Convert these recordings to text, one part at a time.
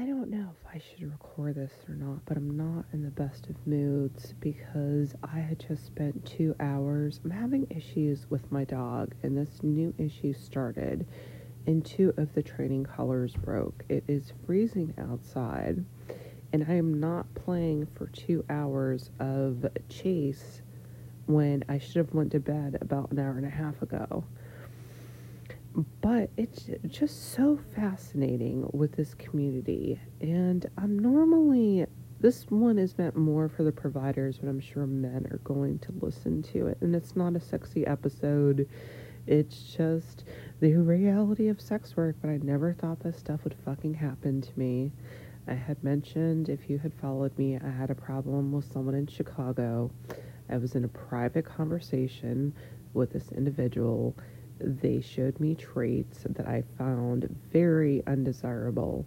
I don't know if I should record this or not, but I'm not in the best of moods because I had just spent 2 hours. I'm having issues with my dog, and this new issue started, and 2 of the training collars broke. It is freezing outside, and I am not playing for 2 hours of chase when I should have went to bed about an hour and a half ago. But it's just so fascinating with this community, and I'm normally, this one is meant more for the providers, but I'm sure men are going to listen to it, and it's not a sexy episode, it's just the reality of sex work, but I never thought this stuff would fucking happen to me. I had mentioned, if you had followed me, I had a problem with someone in Chicago. I was in a private conversation with this individual. They showed me traits that I found very undesirable,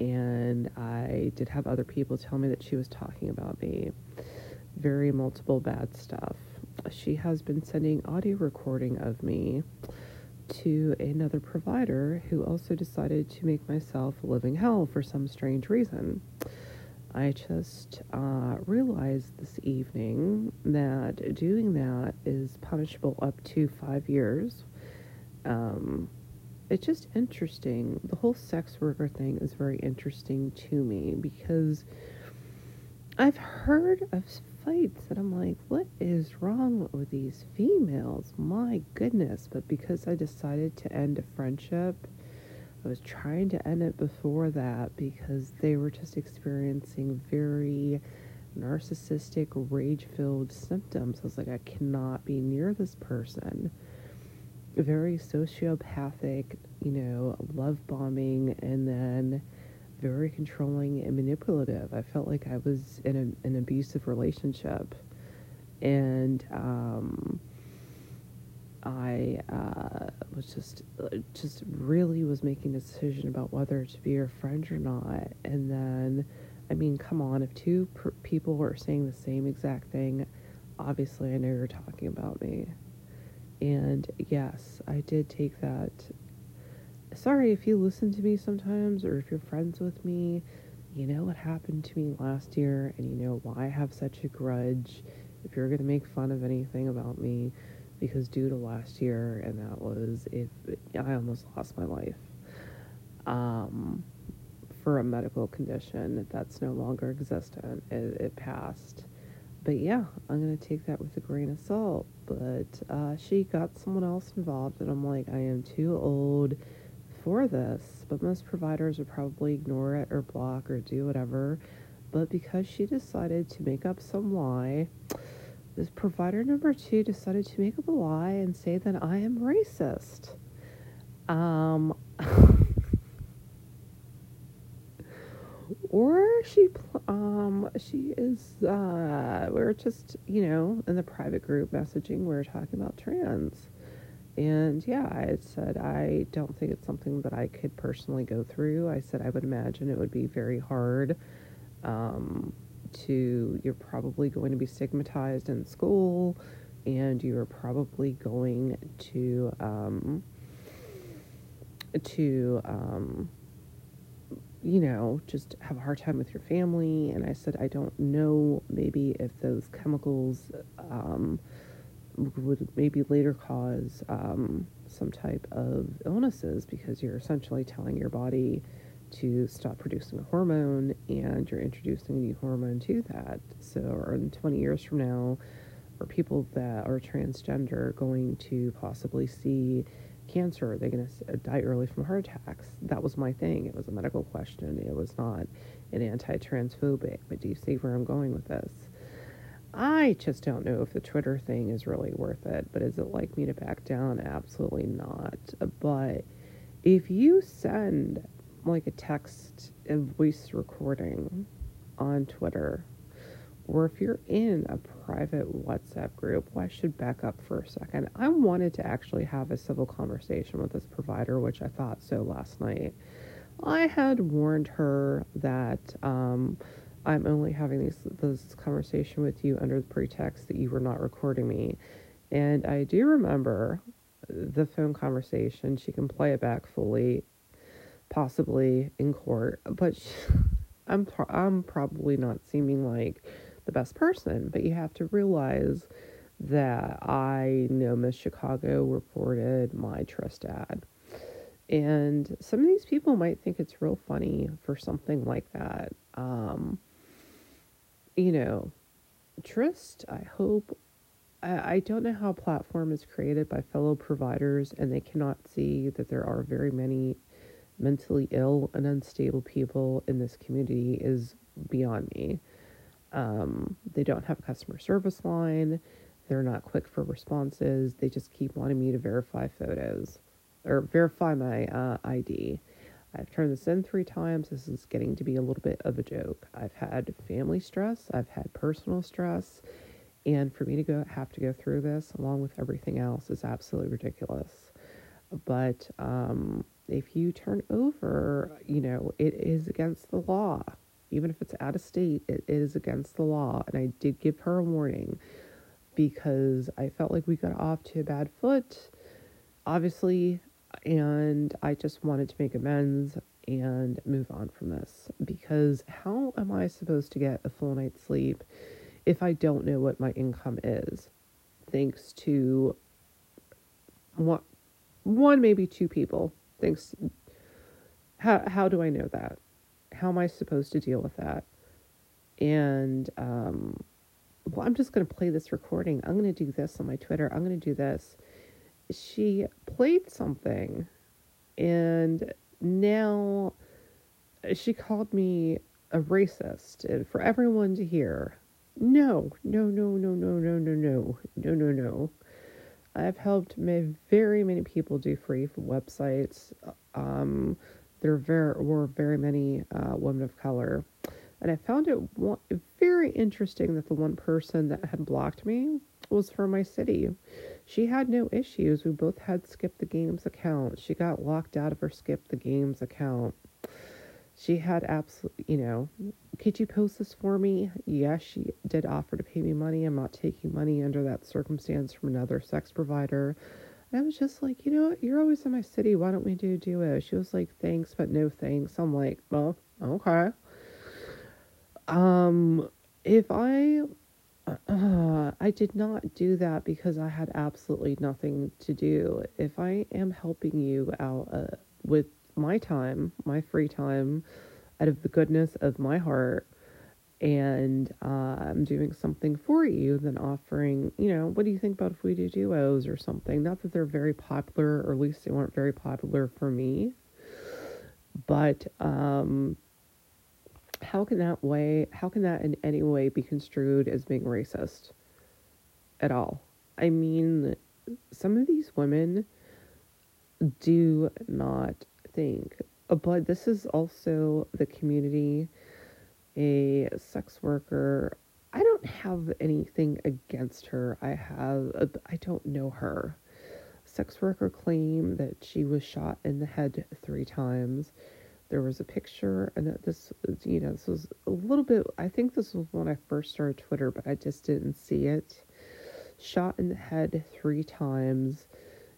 and I did have other people tell me that she was talking about me. Very multiple bad stuff. She has been sending audio recording of me to another provider who also decided to make myself a living hell for some strange reason. I just realized this evening that doing that is punishable up to 5 years. It's just interesting. The whole sex worker thing is very interesting to me because I've heard of fights that I'm like, what is wrong with these females? My goodness. But because I decided to end a friendship, I was trying to end it before that because they were just experiencing very narcissistic, rage-filled symptoms. I was like, I cannot be near this person. Very sociopathic, you know, love bombing, and then very controlling and manipulative. I felt like I was in an abusive relationship, and I was just really was making a decision about whether to be her friend or not. And then, I mean, come on, if two people are saying the same exact thing, obviously I know you're talking about me. And yes, I did take that. Sorry if you listen to me sometimes, or if you're friends with me, you know what happened to me last year, and you know why I have such a grudge. If you're going to make fun of anything about me, because due to last year, and that was, I almost lost my life for a medical condition that's no longer existent. It passed. But yeah, I'm going to take that with a grain of salt. But she got someone else involved, and I'm like, I am too old for this. But most providers would probably ignore it or block or do whatever. But because she decided to make up some lie, this provider number 2 decided to make up a lie and say that I am racist. Or she is, we're just, you know, in the private group messaging, we're talking about trans. And yeah, I said, I don't think it's something that I could personally go through. I said, I would imagine it would be very hard, you're probably going to be stigmatized in school, and you're probably going to you know, just have a hard time with your family. And I said, I don't know, maybe if those chemicals would maybe later cause some type of illnesses, because you're essentially telling your body to stop producing a hormone, and you're introducing a new hormone to that. So, or in 20 years from now, are people that are transgender going to possibly see cancer? Are they going to die early from heart attacks? That was my thing. It was a medical question. It was not an anti-transphobic. But do you see where I'm going with this? I just don't know if the Twitter thing is really worth it. But is it like me to back down? Absolutely not. But if you send like a text and voice recording on Twitter, or if you're in a private WhatsApp group, well, I should back up for a second. I wanted to actually have a civil conversation with this provider, which I thought so last night. I had warned her that I'm only having this conversation with you under the pretext that you were not recording me. And I do remember the phone conversation. She can play it back fully. possibly in court, but I'm probably not seeming like the best person, but you have to realize that I know Miss Chicago reported my Tryst ad. And some of these people might think it's real funny for something like that. You know, Tryst, I hope, I don't know how platform is created by fellow providers, and they cannot see that there are very many mentally ill and unstable people in this community is beyond me. They don't have a customer service line. They're not quick for responses. They just keep wanting me to verify photos or verify my ID. I've turned this in 3 times. This is getting to be a little bit of a joke. I've had family stress. I've had personal stress. And for me to have to go through this along with everything else is absolutely ridiculous. But if you turn over, you know, it is against the law. Even if it's out of state, it is against the law. And I did give her a warning, because I felt like we got off to a bad foot, obviously, and I just wanted to make amends and move on from this, because how am I supposed to get a full night's sleep if I don't know what my income is, thanks to one maybe 2 people? Thanks. How do I know that? How am I supposed to deal with that? And, well, I'm just going to play this recording. I'm going to do this on my Twitter. I'm going to do this. She played something, and now she called me a racist, and for everyone to hear. No. I've helped very many people do free websites. There were very many women of color. And I found it very interesting that the one person that had blocked me was from my city. She had no issues. We both had Skip the Games account. She got locked out of her Skip the Games account. She had absolutely, you know, could you post this for me? Yeah, she did offer to pay me money. I'm not taking money under that circumstance from another sex provider. And I was just like, you know what? You're always in my city. Why don't we do a duo? She was like, thanks, but no thanks. I'm like, well, okay. If I did not do that because I had absolutely nothing to do. If I am helping you out with my time, my free time, out of the goodness of my heart, and I'm doing something for you, then offering, you know, what do you think about if we do duos or something? Not that they're very popular, or at least they weren't very popular for me, but, how can that in any way be construed as being racist at all? I mean, some of these women do not think, but this is also the community, a sex worker. I don't have anything against her. I don't know her. Sex worker claimed that she was shot in the head 3 times. There was a picture, and this, you know, this was a little bit, I think this was when I first started Twitter, but I just didn't see it. Shot in the head 3 times.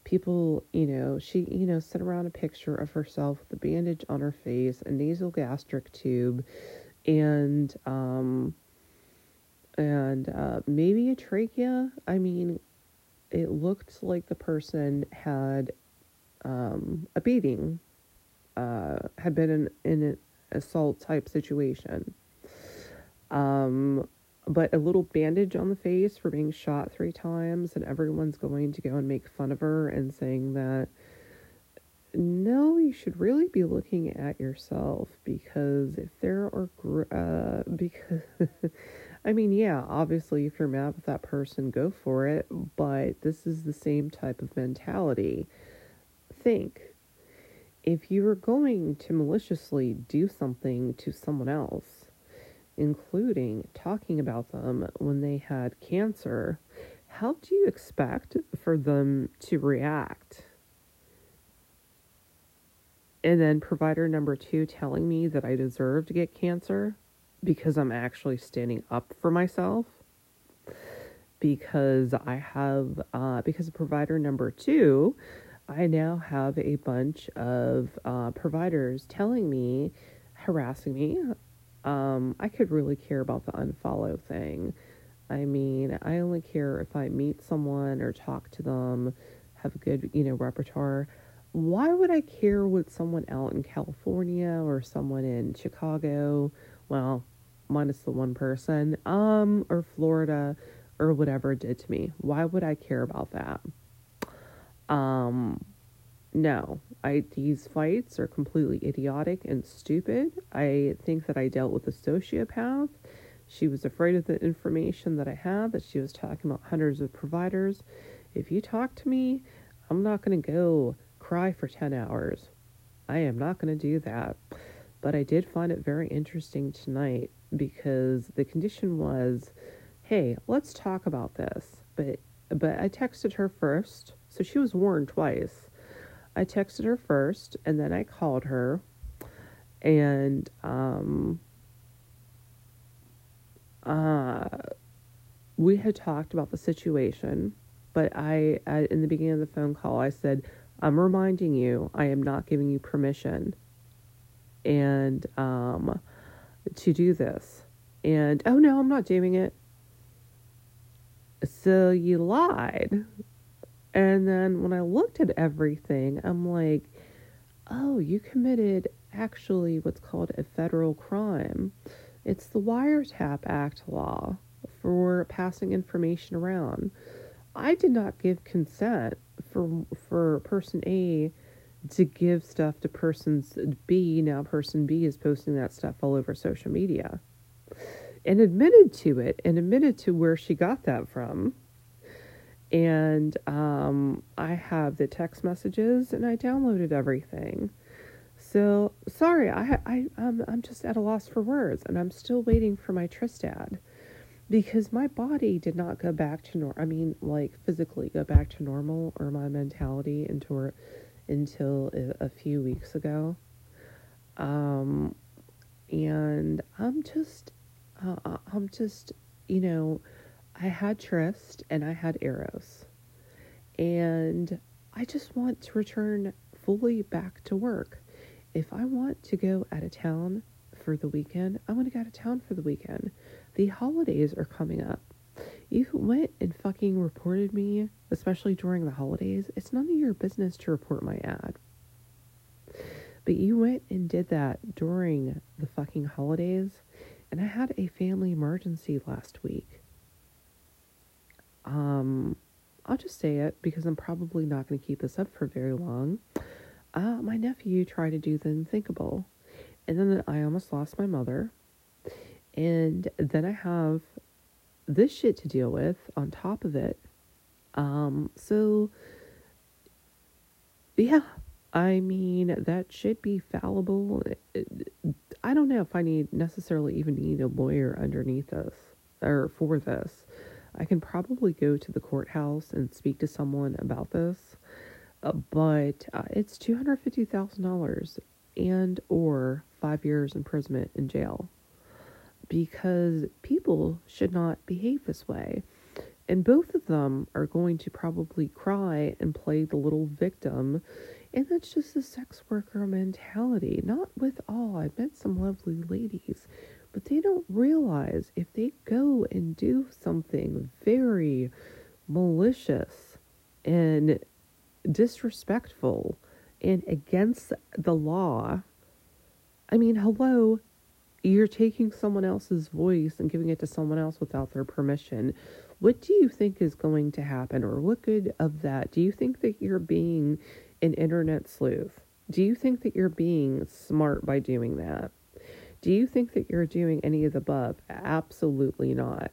People, you know, she, you know, sent around a picture of herself with a bandage on her face, a nasogastric tube, and maybe a trachea. I mean, it looked like the person had, a beating. Had been in an assault type situation. But a little bandage on the face for being shot 3 times, and everyone's going to go and make fun of her and saying that, no, you should really be looking at yourself, because if there are, because, I mean, yeah, obviously if you're mad with that person, go for it, but this is the same type of mentality. Think. If you are going to maliciously do something to someone else, including talking about them when they had cancer, how do you expect for them to react? And then provider number 2 telling me that I deserve to get cancer because I'm actually standing up for myself. Because provider number 2 I now have a bunch of providers telling me, harassing me. I could really care about the unfollow thing. I mean, I only care if I meet someone or talk to them, have a good, repertoire. Why would I care what someone out in California or someone in Chicago, well, minus the one person, or Florida or whatever did to me? Why would I care about that? No, these fights are completely idiotic and stupid. I think that I dealt with a sociopath. She was afraid of the information that I had, that she was talking about hundreds of providers. If you talk to me, I'm not going to go cry for 10 hours. I am not going to do that. But I did find it very interesting tonight because the condition was, hey, let's talk about this. But I texted her first. So she was warned twice. I texted her first and then I called her. And, we had talked about the situation, but I in the beginning of the phone call, I said, I'm reminding you, I am not giving you permission and, to do this. And, oh no, I'm not doing it. So you lied. And then when I looked at everything, I'm like, oh, you committed actually what's called a federal crime. It's the Wiretap Act law for passing information around. I did not give consent for person A to give stuff to person B. Now person B is posting that stuff all over social media and admitted to it and admitted to where she got that from. And I have the text messages and I downloaded everything. So, sorry, I'm just at a loss for words, and I'm still waiting for my Tryst ad, because my body did not go back to normal, physically go back to normal, or my mentality until a few weeks ago, and I'm just, I had Tryst, and I had Eros, and I just want to return fully back to work. If I want to go out of town for the weekend, I want to go out of town for the weekend. The holidays are coming up. You went and fucking reported me, especially during the holidays. It's none of your business to report my ad. But you went and did that during the fucking holidays. And I had a family emergency last week. I'll just say it because I'm probably not going to keep this up for very long. My nephew tried to do the unthinkable, and then I almost lost my mother, and then I have this shit to deal with on top of it, so, yeah, that should be fallible. I don't know if I need a lawyer underneath this, or for this. I can probably go to the courthouse and speak to someone about this. But it's $250,000 and or 5 years imprisonment in jail, because people should not behave this way. And both of them are going to probably cry and play the little victim. And that's just the sex worker mentality. Not with all. I've met some lovely ladies, but they don't realize if they go and do something very malicious and disrespectful and against the law, hello, you're taking someone else's voice and giving it to someone else without their permission. What do you think is going to happen, or what good of that? Do you think that you're being an internet sleuth? Do you think that you're being smart by doing that? Do you think that you're doing any of the above? Absolutely not.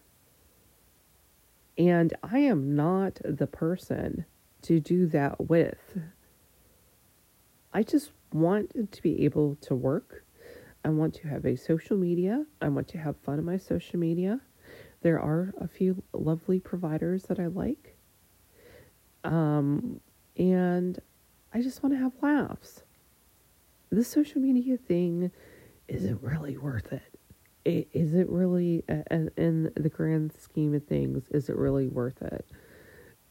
And I am not the person to do that with. I just want to be able to work. I want to have a social media. I want to have fun on my social media. There are a few lovely providers that I like. And I just want to have laughs. The social media thing isn't really worth it. Is it really, in the grand scheme of things, is it really worth it?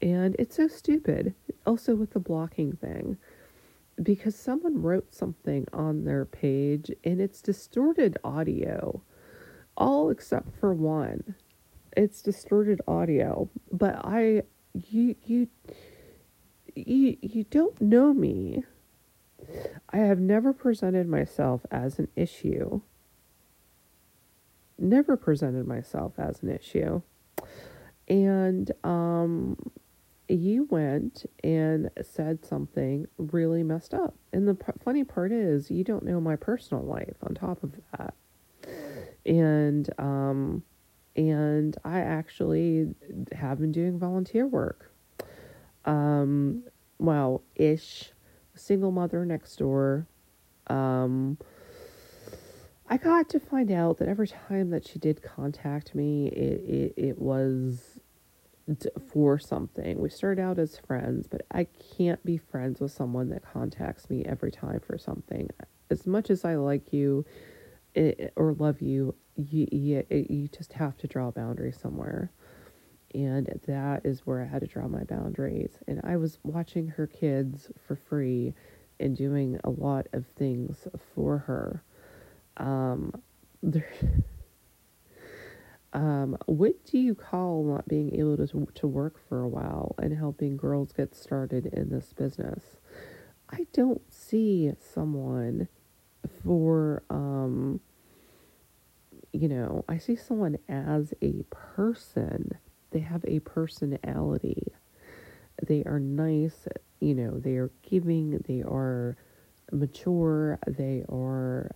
And it's so stupid. Also with the blocking thing, because someone wrote something on their page and it's distorted audio, all except for one. It's distorted audio, but you don't know me. I have never presented myself as an issue. Never presented myself as an issue. And you went and said something really messed up. And the funny part is, you don't know my personal life on top of that. And I actually have been doing volunteer work. Well, ish. Single mother next door. I got to find out that every time that she did contact me, it was for something. We started out as friends, but I can't be friends with someone that contacts me every time for something. As much as I like you or love you, you just have to draw a boundary somewhere. And that is where I had to draw my boundaries. And I was watching her kids for free and doing a lot of things for her. What do you call not being able to work for a while and helping girls get started in this business? I don't see someone for, I see someone as a person. They have a personality. They are nice, they are giving, they are mature, they are,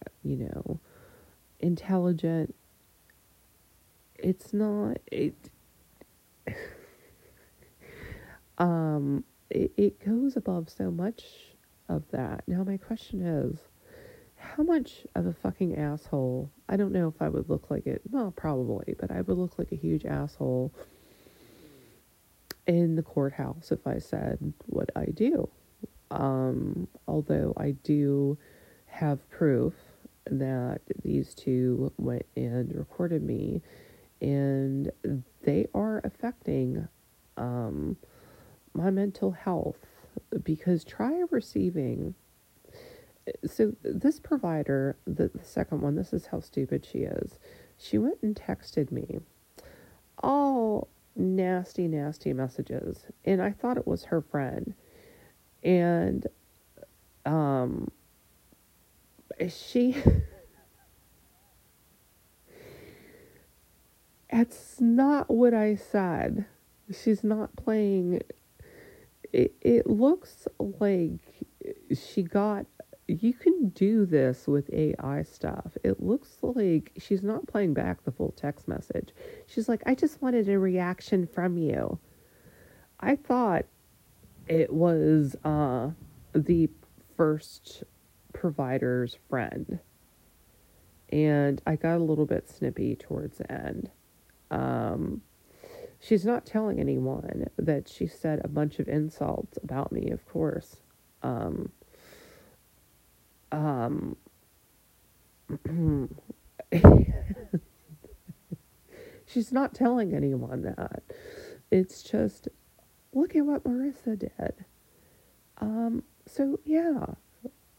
intelligent. It's not, it goes above so much of that. Now my question is, how much of a fucking asshole? I don't know if I would look like it. Well, probably, but I would look like a huge asshole in the courthouse if I said what I do. Although I do have proof that these two went and recorded me, and they are affecting my mental health, because try receiving. So this provider, the second one, this is how stupid she is. She went and texted me all nasty, nasty messages, and I thought it was her friend. And she that's not what I said. She's not playing. It looks like she got, you can do this with AI stuff. It looks like she's not playing back the full text message. She's like, I just wanted a reaction from you. I thought it was the first provider's friend. And I got a little bit snippy towards the end. She's not telling anyone that she said a bunch of insults about me, of course. She's not telling anyone that. It's just, look at what Marissa did. So yeah,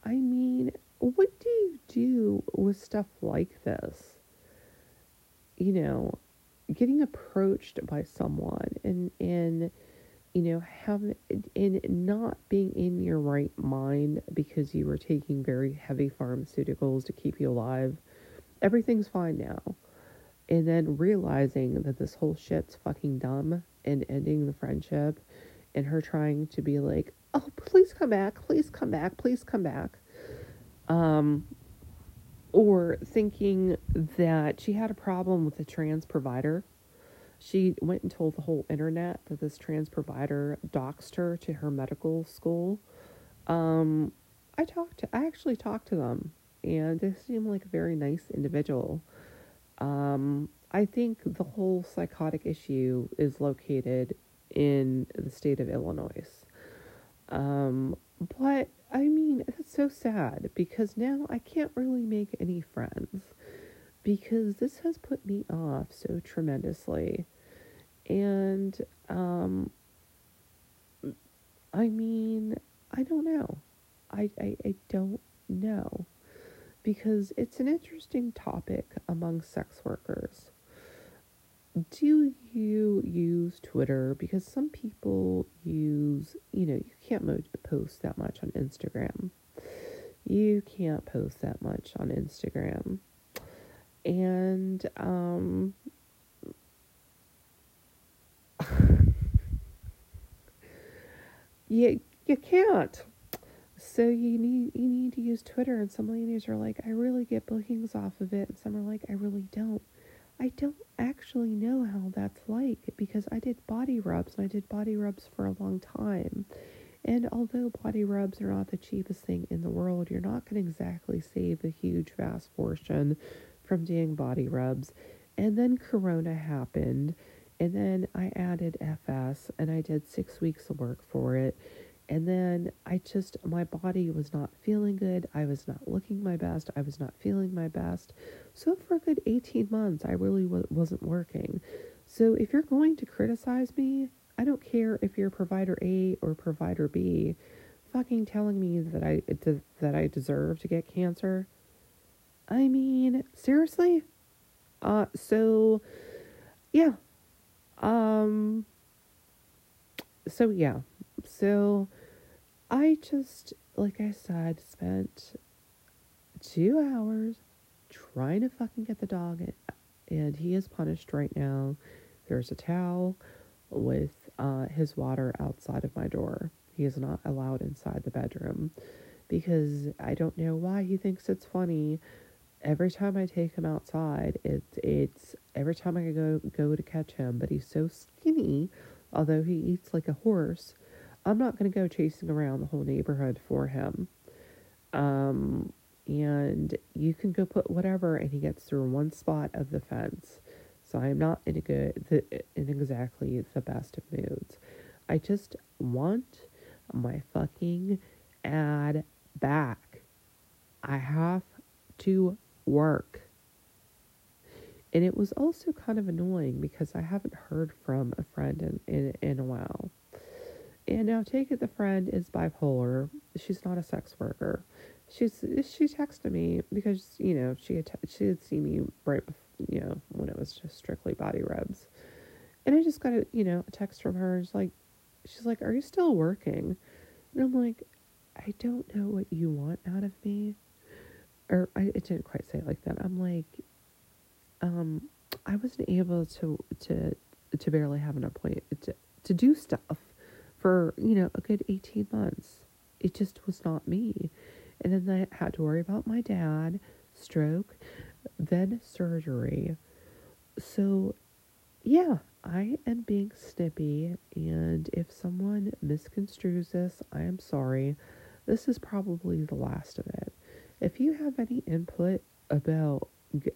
I mean, what do you do with stuff like this? Getting approached by someone and in not being in your right mind because you were taking very heavy pharmaceuticals to keep you alive. Everything's fine now. And then realizing that this whole shit's fucking dumb and ending the friendship, and her trying to be like, oh, please come back, please come back, please come back. Or thinking that she had a problem with a trans provider. She went and told the whole internet that this trans provider doxed her to her medical school. I actually talked to them, and they seem like a very nice individual. I think the whole psychotic issue is located in the state of Illinois. But I mean, it's so sad, because now I can't really make any friends, because this has put me off so tremendously. And I mean, I don't know. I don't know. Because it's an interesting topic among sex workers. Do you use Twitter? Because some people use, you can't post that much on Instagram. You can't post that much on Instagram. And, you can't. So you need to use Twitter, and some ladies are like, I really get bookings off of it, and some are like, I really don't. I don't actually know how that's like, because I did body rubs, and I did body rubs for a long time. And although body rubs are not the cheapest thing in the world, you're not going to exactly save a huge vast portion from doing body rubs. And then Corona happened, and then I added FS, and I did 6 weeks of work for it. And then my body was not feeling good. I was not looking my best. I was not feeling my best. So for a good 18 months, I really wasn't working. So if you're going to criticize me, I don't care if you're provider A or provider B, fucking telling me that I deserve to get cancer. I mean, seriously? So I just, like I said, spent 2 hours trying to fucking get the dog in, and he is punished right now. There's a towel with his water outside of my door. He is not allowed inside the bedroom because I don't know why he thinks it's funny. Every time I take him outside, it's every time I go to catch him, but he's so skinny, although he eats like a horse, I'm not going to go chasing around the whole neighborhood for him. And you can go put whatever, and he gets through one spot of the fence. So I'm not in exactly the best of moods. I just want my fucking ad back. I have to work. And it was also kind of annoying because I haven't heard from a friend in a while. And now take it the friend is bipolar. She's not a sex worker. She texted me because, she had seen me right before, when it was just strictly body rubs. And I just got a text from her. She's like, are you still working? And I'm like, I don't know what you want out of me. Or it didn't quite say it like that. I'm like, I wasn't able to barely have an appointment to do stuff for, a good 18 months. It just was not me. And then I had to worry about my dad, stroke, then surgery. So, yeah, I am being snippy. And if someone misconstrues this, I am sorry. This is probably the last of it. If you have any input about,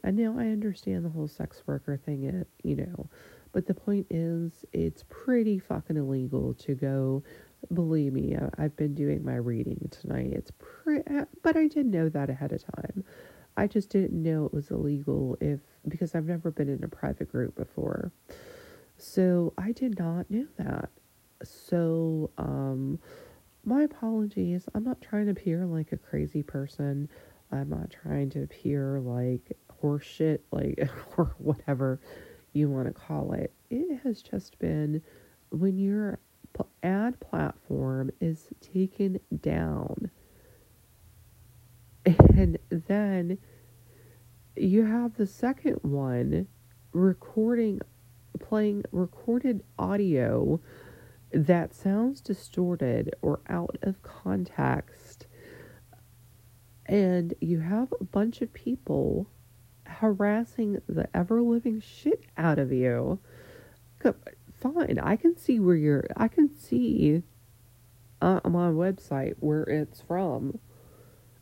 I understand the whole sex worker thing, but the point is, it's pretty fucking illegal to go. Believe me, I've been doing my reading tonight. But I did know that ahead of time. I just didn't know it was illegal because I've never been in a private group before. So I did not know that. So, my apologies. I'm not trying to appear like a crazy person. I'm not trying to appear like horseshit, or whatever you want to call it. It has just been when your ad platform is taken down, and then you have the second one playing recorded audio that sounds distorted or out of context, and you have a bunch of people harassing the ever-living shit out of you. Fine, I can see on my website where it's from.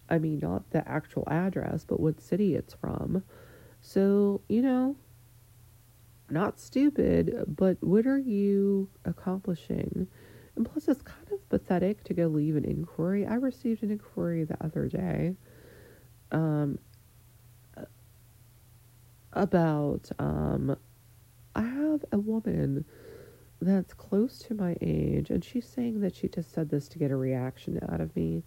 I mean, not the actual address, but what city it's from. So, not stupid, but what are you accomplishing? And plus, it's kind of pathetic to go leave an inquiry. I received an inquiry the other day about I have a woman that's close to my age, and she's saying that she just said this to get a reaction out of me,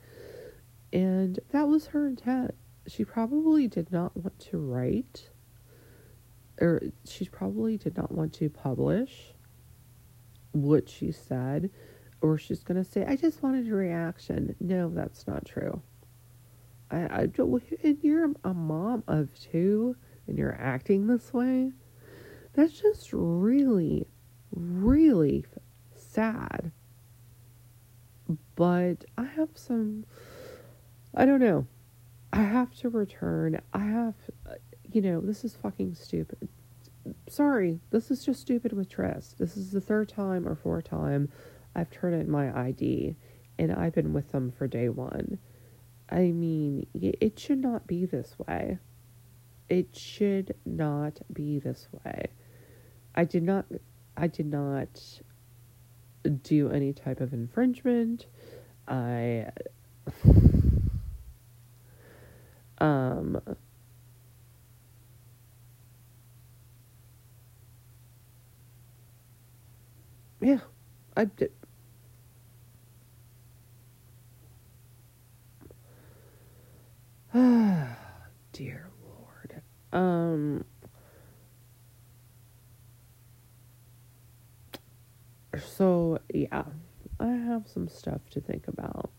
and that was her intent. She probably did not want to write, or she probably did not want to publish what she said, or she's going to say, I just wanted a reaction. No, that's not true. And you're a mom of two, and you're acting this way. That's just really, really sad. But I have to return. This is fucking stupid. Sorry, this is just stupid with Tryst. This is the third time or fourth time I've turned in my ID, and I've been with them for day one. I mean, it should not be this way. It should not be this way. I did not do any type of infringement. Yeah, I did. Ah, dear Lord. So, yeah, I have some stuff to think about.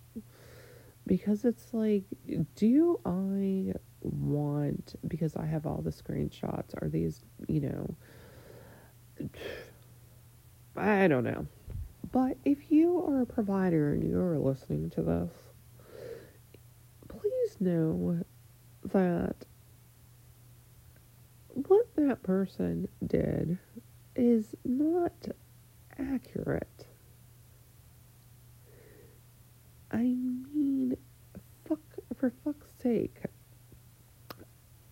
Because it's like, do I want, because I have all the screenshots, are these, I don't know. But if you are a provider and you are listening to this, please know that what that person did is not accurate. I mean, for fuck's sake.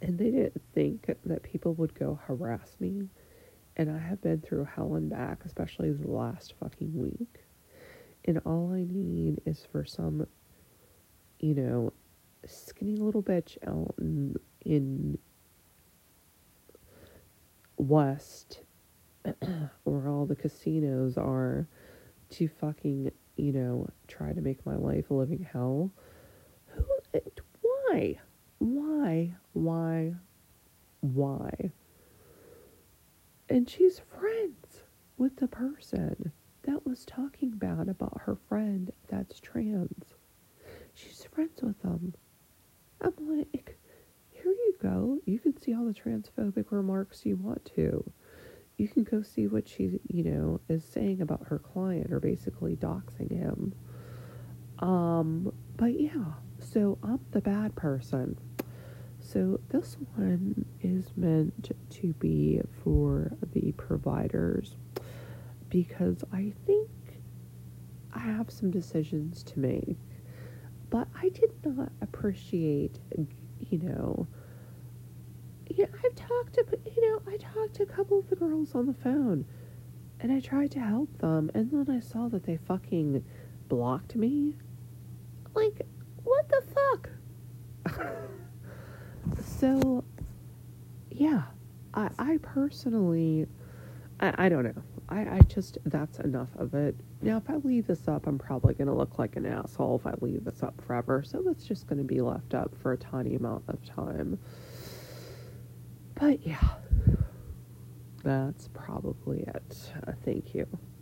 And they didn't think that people would go harass me. And I have been through hell and back, especially the last fucking week. And all I need is for some, skinny little bitch out in West, where all the casinos are, to fucking, try to make my life a living hell. Why? And she's friends with the person that was talking about her friend that's trans. She's friends with them. I'm like, here you go. You can see all the transphobic remarks you want to. You can go see what she, is saying about her client, or basically doxing him. But yeah, so I'm the bad person. So this one is meant to be for the providers, because I think I have some decisions to make. But I did not appreciate, I talked to a couple of the girls on the phone, and I tried to help them, and then I saw that they fucking blocked me. Like, what the fuck? So, yeah, I personally, I don't know. I just, that's enough of it. Now, if I leave this up, I'm probably going to look like an asshole if I leave this up forever. So it's just going to be left up for a tiny amount of time. But yeah, that's probably it. Thank you.